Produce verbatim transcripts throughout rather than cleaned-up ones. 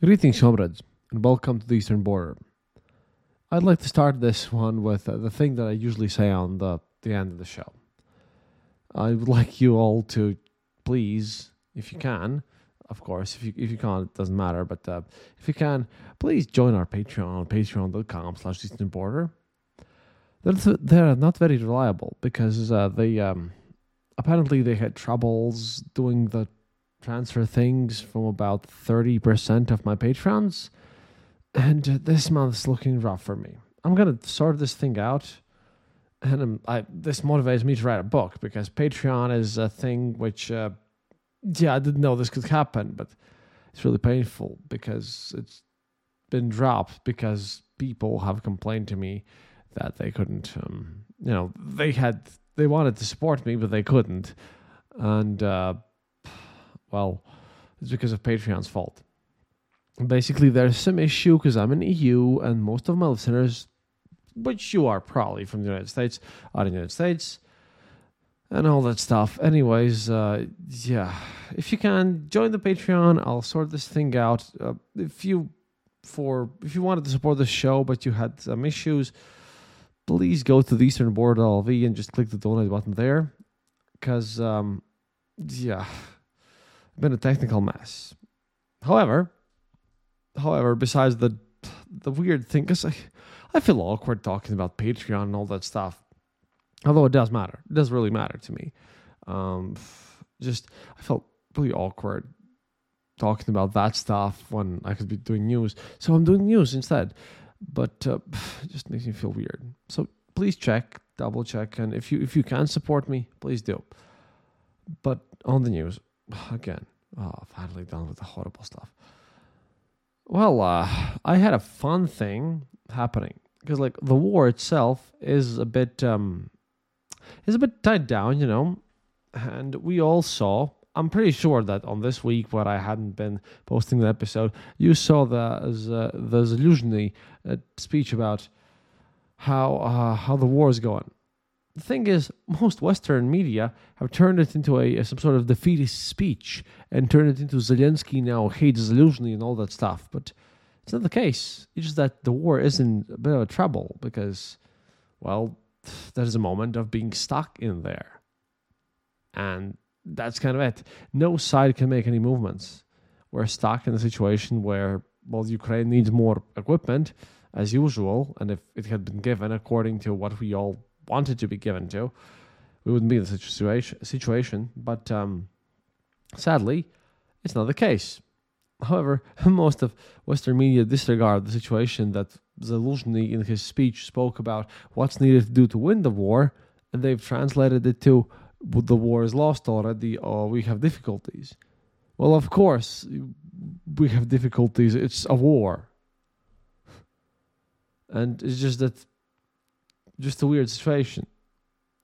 Greetings, comrades, and welcome to the Eastern Border. I'd like to start this one with uh, the thing that I usually say on the, the end of the show. I would like you all to please, if you can, of course, if you if you can't, it doesn't matter, but uh, if you can, please join our Patreon on patreon.com slash Eastern Border. They're not very reliable because uh, they um, apparently they had troubles doing the transfer things from about thirty percent of my patrons, and this month's looking rough for me. I'm gonna sort this thing out, and I'm, I this motivates me to write a book, because Patreon is a thing which uh, yeah I didn't know this could happen, but it's really painful because it's been dropped because people have complained to me that they couldn't um, you know they had they wanted to support me but they couldn't, and uh well, it's because of Patreon's fault. Basically, there's some issue because I'm in E U and most of my listeners, which you are probably from the United States, are in the United States and all that stuff. Anyways, uh, yeah, if you can, join the Patreon. I'll sort this thing out. Uh, if you for if you wanted to support the show but you had some issues, please go to the eastern border dot L V and just click the donate button there, because, um, yeah... been a technical mess. However, however, besides the the weird thing, because I, I feel awkward talking about Patreon and all that stuff, although it does matter. It does really matter to me. Um, just, I felt really awkward talking about that stuff when I could be doing news. So I'm doing news instead. But uh, it just makes me feel weird. So please check, double check, and if you if you can support me, please do. But on the news, again, oh, finally done with the horrible stuff. Well, uh, I had a fun thing happening because, like, the war itself is a bit, um, is a bit tied down, you know. And we all saw. I'm pretty sure that on this week, where I hadn't been posting the episode, you saw the uh, the Zaluzhny uh, speech about how uh, how the war is going. The thing is, most Western media have turned it into a, a some sort of defeatist speech and turned it into Zelensky now hates Zaluzhny and all that stuff. But it's not the case. It's just that the war is in a bit of a trouble because, well, there's a moment of being stuck in there. And that's kind of it. No side can make any movements. We're stuck in a situation where, well, Ukraine needs more equipment, as usual. And if it had been given according to what we all wanted to be given to, we wouldn't be in such a situation, situation. But um, sadly, it's not the case. However, most of Western media disregard the situation that Zaluzhny in his speech spoke about what's needed to do to win the war, and they've translated it to the war is lost already or we have difficulties. Well, of course, we have difficulties. It's a war. And it's just that just a weird situation.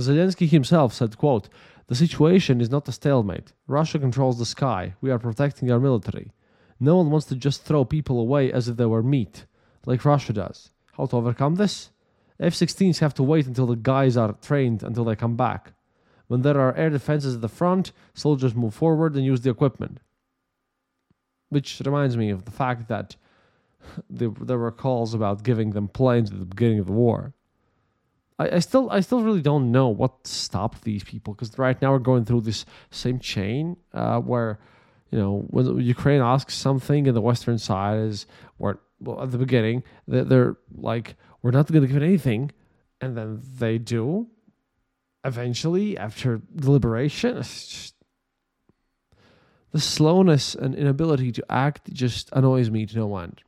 Zelensky himself said, quote, "The situation is not a stalemate. Russia controls the sky. We are protecting our military. No one wants to just throw people away as if they were meat, like Russia does. How to overcome this? F sixteens have to wait until the guys are trained until they come back. When there are air defenses at the front, soldiers move forward and use the equipment." Which reminds me of the fact that there were calls about giving them planes at the beginning of the war. I still I still really don't know what stopped these people, because right now we're going through this same chain uh, where, you know, when Ukraine asks something and the Western side is, or, well, at the beginning, they're, they're like, we're not going to give it anything. And then they do, eventually, after deliberation. Just, the slowness and inability to act just annoys me to no end.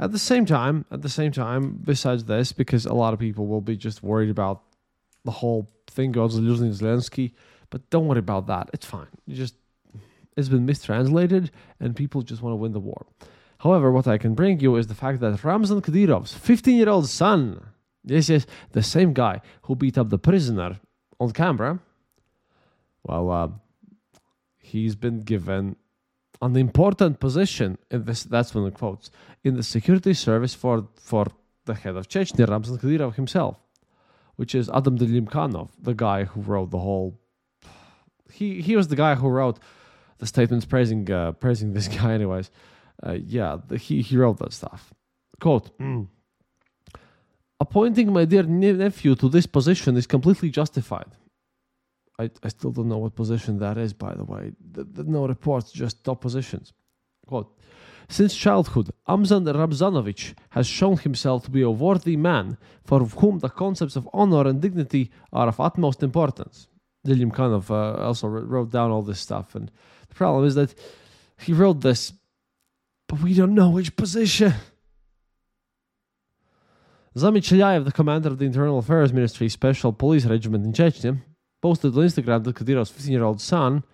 At the same time, at the same time, besides this, because a lot of people will be just worried about the whole thing of Zaluzhny and Zelensky, but don't worry about that. It's fine. You just, it's been mistranslated, and people just want to win the war. However, what I can bring you is the fact that Ramzan Kadyrov's fifteen-year-old son, yes, yes, the same guy who beat up the prisoner on camera, well, uh, he's been given an important position in this, that's one of the quotes, in the security service for for the head of Chechnya, Ramzan Kadyrov himself, which is Adam Dilimkanov, the guy who wrote the whole. He he was the guy who wrote the statements praising uh, praising this guy anyways. Uh, yeah, the, he, he wrote that stuff. Quote, mm. appointing my dear nephew to this position is completely justified. I, I still don't know what position that is, by the way. The, the, no reports, just top positions. Quote, since childhood, Amzand Rabzanović has shown himself to be a worthy man for whom the concepts of honor and dignity are of utmost importance. Dilimkanov uh, also wrote down all this stuff, and the problem is that he wrote this, but we don't know which position. Zami Chilyaev, the commander of the Internal Affairs Ministry Special Police Regiment in Chechnya, posted on Instagram that Kadyrov's fifteen-year-old son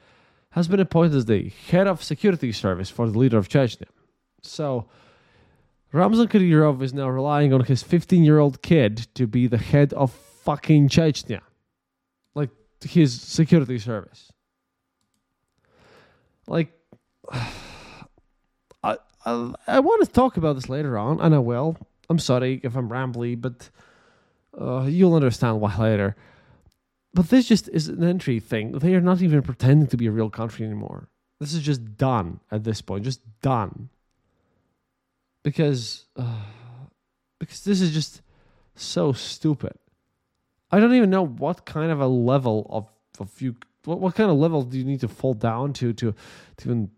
has been appointed as the head of security service for the leader of Chechnya. So, Ramzan Kadyrov is now relying on his fifteen-year-old kid to be the head of fucking Chechnya. Like, his security service. Like, I, I, I want to talk about this later on, and I will. I'm sorry if I'm rambly, but uh, you'll understand why later. But this just is an entry thing. They are not even pretending to be a real country anymore. This is just done at this point. Just done. Because, uh, because this is just so stupid. I don't even know what kind of a level of, of you, what, what kind of level do you need to fall down to, to to even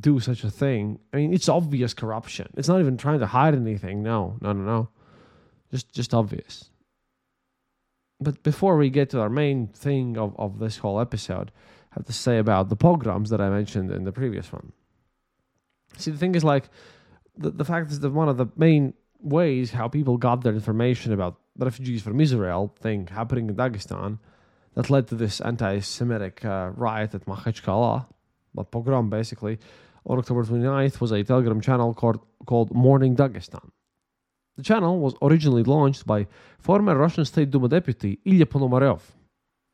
do such a thing? I mean, it's obvious corruption. It's not even trying to hide anything. No, no, no, no. Just, just obvious. But before we get to our main thing of, of this whole episode, I have to say about the pogroms that I mentioned in the previous one. See, the thing is, like, the, the fact is that one of the main ways how people got their information about the refugees from Israel thing happening in Dagestan that led to this anti-Semitic uh, riot at Makhachkala, but pogrom basically, on October twenty-ninth was a Telegram channel called, called Morning Dagestan. The channel was originally launched by former Russian State Duma deputy Ilya Ponomarev,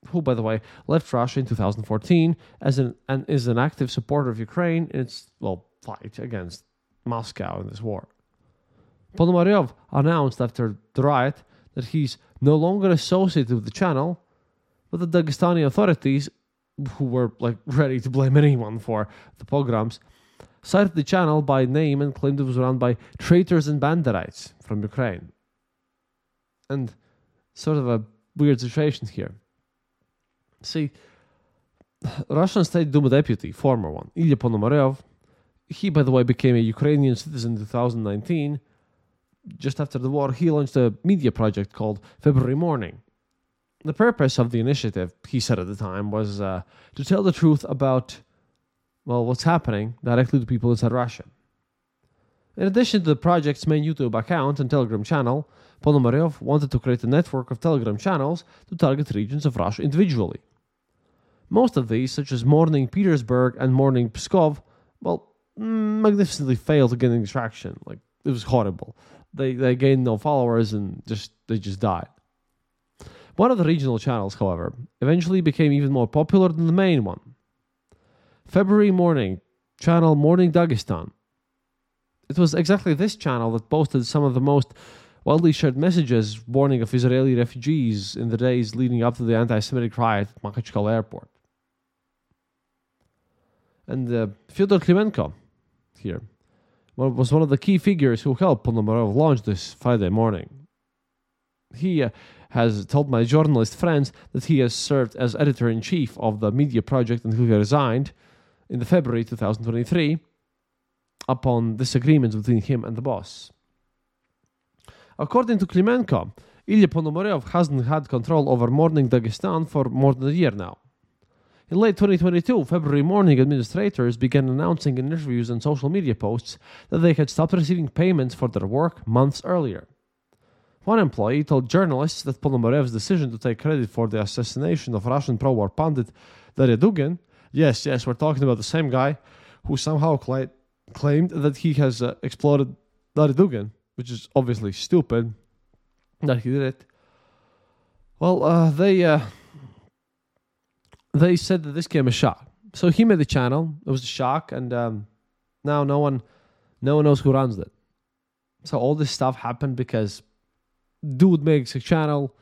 who, by the way, left Russia in two thousand fourteen as an, and is an active supporter of Ukraine in its, well, fight against Moscow in this war. Ponomarev announced after the riot that he's no longer associated with the channel, but the Dagestani authorities, who were like ready to blame anyone for the pogroms, cited the channel by name and claimed it was run by traitors and banderites from Ukraine. And sort of a weird situation here. See, Russian State Duma deputy, former one, Ilya Ponomarev, he, by the way, became a Ukrainian citizen in two thousand nineteen. Just after the war, he launched a media project called February Morning. The purpose of the initiative, he said at the time, was uh, to tell the truth about, well, what's happening directly to people inside Russia. In addition to the project's main YouTube account and Telegram channel, Ponomarev wanted to create a network of Telegram channels to target regions of Russia individually. Most of these, such as Morning Petersburg and Morning Pskov, well, magnificently failed to get any traction. Like, it was horrible. They they gained no followers and just they just died. One of the regional channels, however, eventually became even more popular than the main one. February Morning, channel Morning Dagestan. It was exactly this channel that posted some of the most widely shared messages warning of Israeli refugees in the days leading up to the anti-Semitic riot at Makhachkala airport. And uh, Fyodor Klimenko here was one of the key figures who helped Ponomarev launch this Friday morning. He uh, has told my journalist friends that he has served as editor-in-chief of the media project until he resigned in the February twenty twenty-three upon disagreements between him and the boss. According to Klimenko, Ilya Ponomarev hasn't had control over Morning Dagestan for more than a year now. In late twenty twenty-two, February Morning administrators began announcing in interviews and social media posts that they had stopped receiving payments for their work months earlier. One employee told journalists that Ponomarev's decision to take credit for the assassination of Russian pro-war pundit Darya Dugin, yes, yes, we're talking about the same guy, who somehow cl- claimed that he has uh, exploited Darya Dugin, which is obviously stupid that he did it. Well, uh, they uh, they said that this came as a shock. So he made the channel, it was a shock, and um, now no one, no one knows who runs it. So all this stuff happened because dude makes a channel,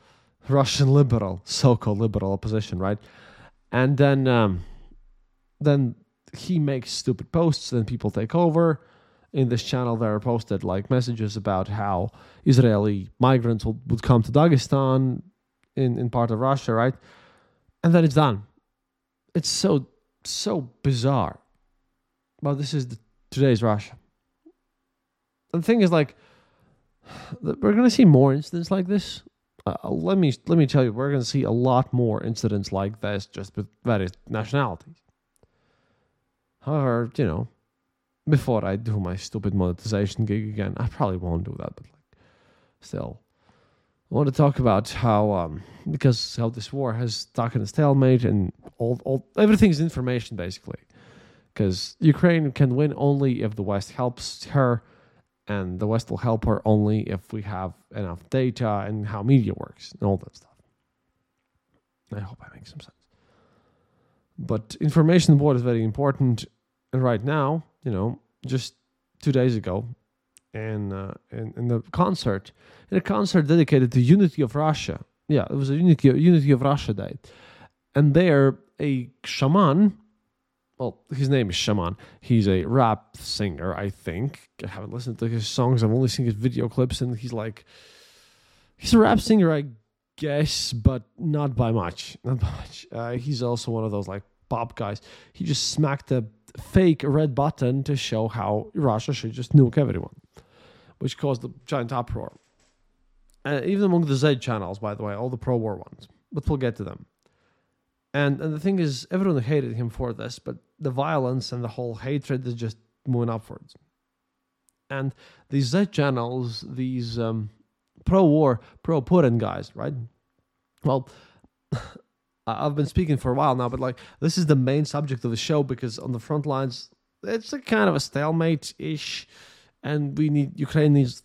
Russian liberal, so-called liberal opposition, right? And then um, then he makes stupid posts, then people take over. In this channel, there are posted like messages about how Israeli migrants would, would come to Dagestan in, in part of Russia, right? And then it's done. It's so, so bizarre. But this is the, today's Russia. And the thing is, like, we're going to see more incidents like this. Uh, let me let me tell you, we're going to see a lot more incidents like this, just with various nationalities. However, you know, before I do my stupid monetization gig again, I probably won't do that, but like, still, I want to talk about how um, because how this war has stuck in a stalemate, and all all everything's information basically, because Ukraine can win only if the West helps her. And the West will help her only if we have enough data and how media works and all that stuff. I hope I make some sense. But information war is very important. And right now, you know, just two days ago, in, uh, in, in the concert, in a concert dedicated to Unity of Russia. Yeah, it was a Unity, Unity of Russia Day. And there, a shaman... Well, his name is Shaman. He's a rap singer, I think. I haven't listened to his songs. I've only seen his video clips, and he's like... He's a rap singer, I guess, but not by much. Not by much. Uh, he's also one of those, like, pop guys. He just smacked a fake red button to show how Russia should just nuke everyone, which caused a giant uproar. Uh, even among the Z channels, by the way, all the pro-war ones. But we'll get to them. And, and the thing is, everyone hated him for this, but the violence and the whole hatred is just moving upwards. And these Z channels, these um, pro-war, pro-Putin guys, right? Well, I've been speaking for a while now, but like this is the main subject of the show because on the front lines, it's a kind of a stalemate-ish, and we need Ukraine needs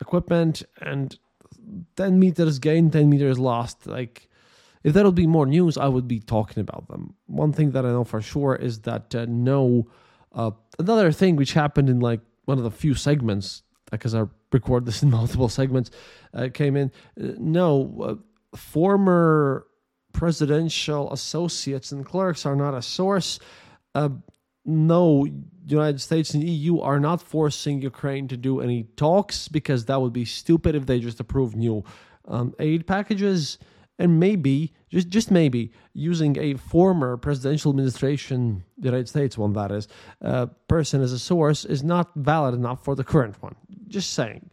equipment, and ten meters gained, ten meters lost, like. If there would be more news, I would be talking about them. One thing that I know for sure is that uh, no... Uh, another thing which happened in like one of the few segments, because I record this in multiple segments, uh, came in. Uh, no, uh, former presidential associates and clerks are not a source. Uh, no, United States and E U are not forcing Ukraine to do any talks, because that would be stupid if they just approved new um, aid packages. And maybe, just just maybe, using a former presidential administration, the United States one that is, uh, person as a source is not valid enough for the current one. Just saying.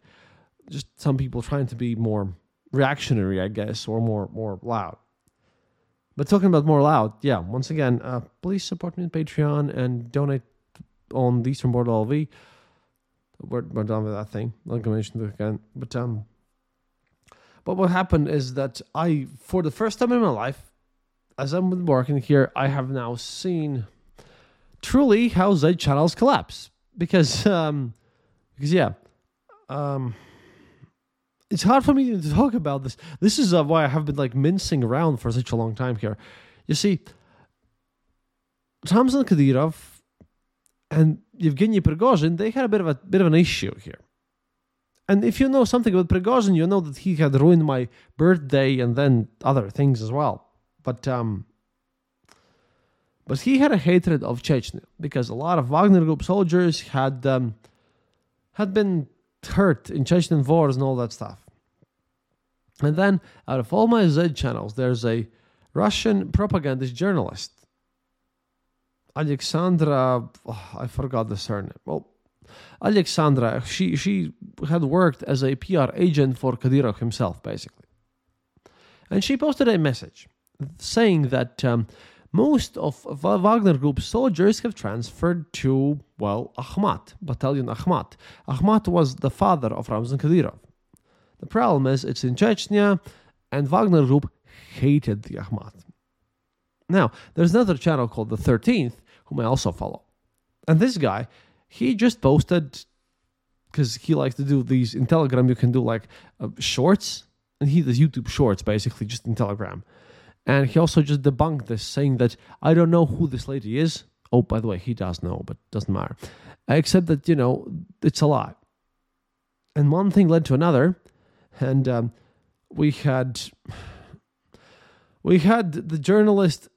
Just some people trying to be more reactionary, I guess, or more, more loud. But talking about more loud, yeah, once again, uh, please support me on Patreon and donate on the eastern border dot L V. We're, we're done with that thing. I'm not going to mention it again. But, um... But what happened is that I, for the first time in my life, as I'm working here, I have now seen truly how Z channels collapse. Because, um, because yeah, um, it's hard for me to talk about this. This is uh, why I have been like mincing around for such a long time here. You see, Ramzan Kadyrov and Yevgeny Prigozhin, they had a bit of a bit of an issue here. And if you know something about Prigozhin, you know that he had ruined my birthday and then other things as well. But um, but he had a hatred of Chechnya because a lot of Wagner Group soldiers had um, had been hurt in Chechen wars and all that stuff. And then out of all my Z channels, there's a Russian propagandist journalist, Alexandra. Oh, I forgot the surname. Well. Alexandra, she she had worked as a P R agent for Kadyrov himself, basically. And she posted a message saying that um, most of Wagner Group soldiers have transferred to, well, Ahmad, Battalion Ahmad. Ahmad was the father of Ramzan Kadyrov. The problem is, it's in Chechnya, and Wagner Group hated the Ahmad. Now, there's another channel called The thirteenth, whom I also follow. And this guy... He just posted, because he likes to do these in Telegram, you can do like uh, shorts, and he does YouTube shorts basically, just in Telegram. And he also just debunked this, saying that, I don't know who this lady is. Oh, by the way, he does know, but doesn't matter. Except that, you know, it's a lie. And one thing led to another, and um, we had, we had the journalist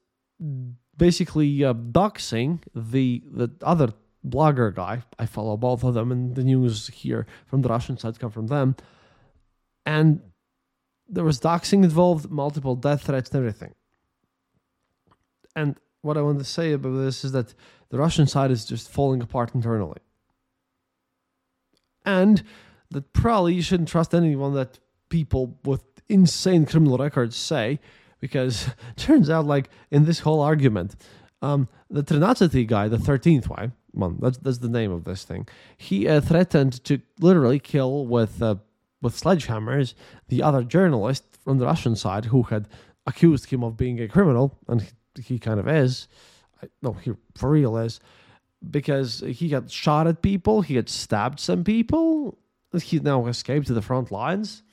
basically uh, doxing the, the other blogger guy. I follow both of them, and the news here from the Russian side come from them. And there was doxing involved, multiple death threats and everything. And what I want to say about this is that the Russian side is just falling apart internally. And that probably you shouldn't trust anyone that people with insane criminal records say, because it turns out, like, in this whole argument, um, the Trinatsky guy, the thirteenth one, man, that's, that's the name of this thing, he uh, threatened to literally kill with uh, with sledgehammers the other journalist from the Russian side who had accused him of being a criminal, and he, he kind of is. I, no, he for real is, because he had shot at people, he had stabbed some people, he now escaped to the front lines.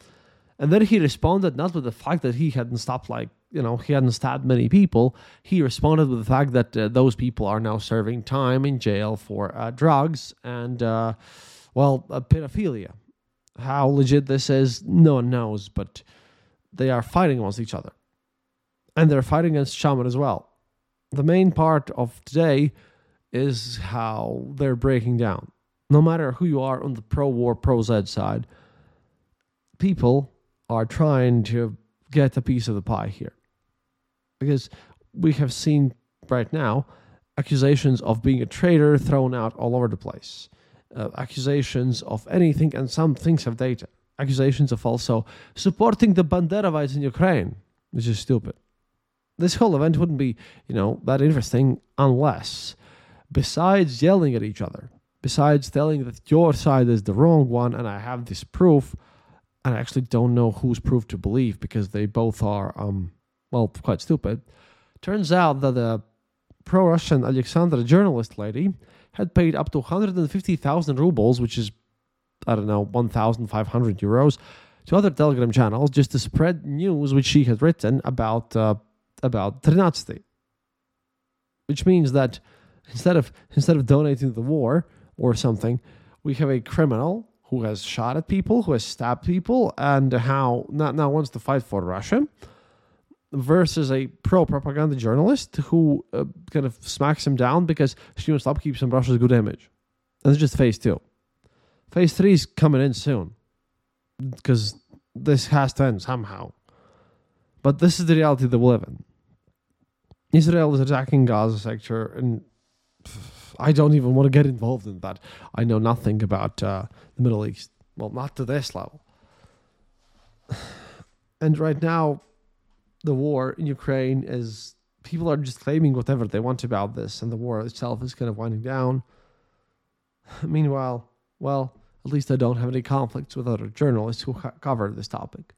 And then he responded not with the fact that he hadn't stopped, like, you know, he hadn't stabbed many people. He responded with the fact that uh, those people are now serving time in jail for uh, drugs and, uh, well, uh, pedophilia. How legit this is, no one knows, but they are fighting against each other. And they're fighting against Shaman as well. The main part of today is how they're breaking down. No matter who you are on the pro-war, pro-Z side, people are trying to get a piece of the pie here. Because we have seen right now accusations of being a traitor thrown out all over the place. Uh, accusations of anything, and some things have data. Accusations of also supporting the Banderovites in Ukraine, which is stupid. This whole event wouldn't be, you know, that interesting unless, besides yelling at each other, besides telling that your side is the wrong one and I have this proof, and I actually don't know whose proof to believe because they both are, um, well, quite stupid. Turns out that the pro-Russian Alexandra journalist lady had paid up to one hundred fifty thousand rubles, which is, I don't know, one thousand five hundred euros, to other Telegram channels just to spread news which she had written about uh, about Trinatsky. Which means that instead of instead of donating to the war or something, we have a criminal who has shot at people, who has stabbed people, and how not now wants to fight for Russia, versus a pro-propaganda journalist who uh, kind of smacks him down because she wants to upkeep some Russia's good image. And that's just phase two. Phase three is coming in soon, because this has to end somehow. But this is the reality that we live in. Israel is attacking Gaza sector, and I don't even want to get involved in that. I know nothing about uh, the Middle East. Well, not to this level. And right now, the war in Ukraine is... people are just claiming whatever they want about this, and the war itself is kind of winding down. Meanwhile, well, at least I don't have any conflicts with other journalists who ha- cover this topic.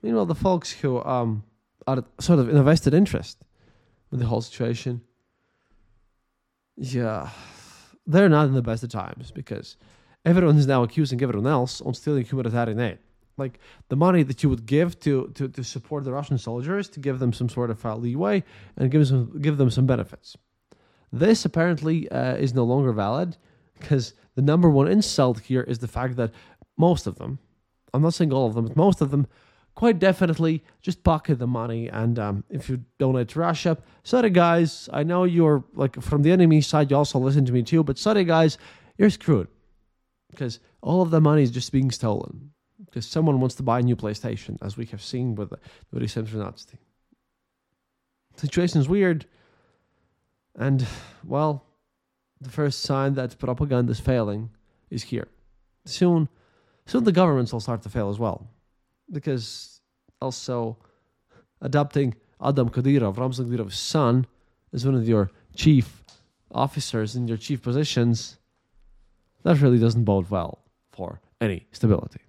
Meanwhile, the folks who um, are sort of invested interest in the whole situation... yeah, they're not in the best of times, because everyone is now accusing everyone else on stealing humanitarian aid. Like, the money that you would give to to, to support the Russian soldiers, to give them some sort of uh, leeway and give them, give them some benefits. This apparently uh, is no longer valid, because the number one insult here is the fact that most of them, I'm not saying all of them, but most of them, quite definitely just pocket the money. And um, if you donate to Russia, sorry guys, I know you're like from the enemy side, you also listen to me too, but sorry guys, you're screwed. Because all of the money is just being stolen. Because someone wants to buy a new PlayStation, as we have seen with the recent Trinatsky. The situation's weird. And, well, the first sign that propaganda is failing is here. Soon, soon the governments will start to fail as well. Because also adopting Adam Kadyrov, Ramzan Kadyrov's son, as one of your chief officers in your chief positions, that really doesn't bode well for any stability.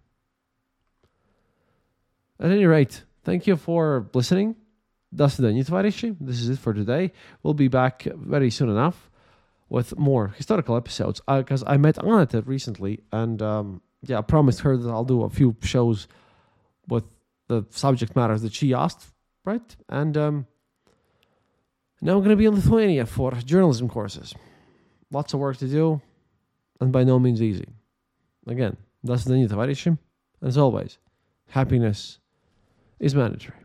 At any rate, thank you for listening. This is it for today. We'll be back very soon enough with more historical episodes, because I, I met Aneta recently, and um, yeah, I promised her that I'll do a few shows with the subject matters that she asked, right? And um, now I'm going to be in Lithuania for journalism courses. Lots of work to do, and by no means easy. Again, that's the new Tavarishi. As always, happiness is mandatory.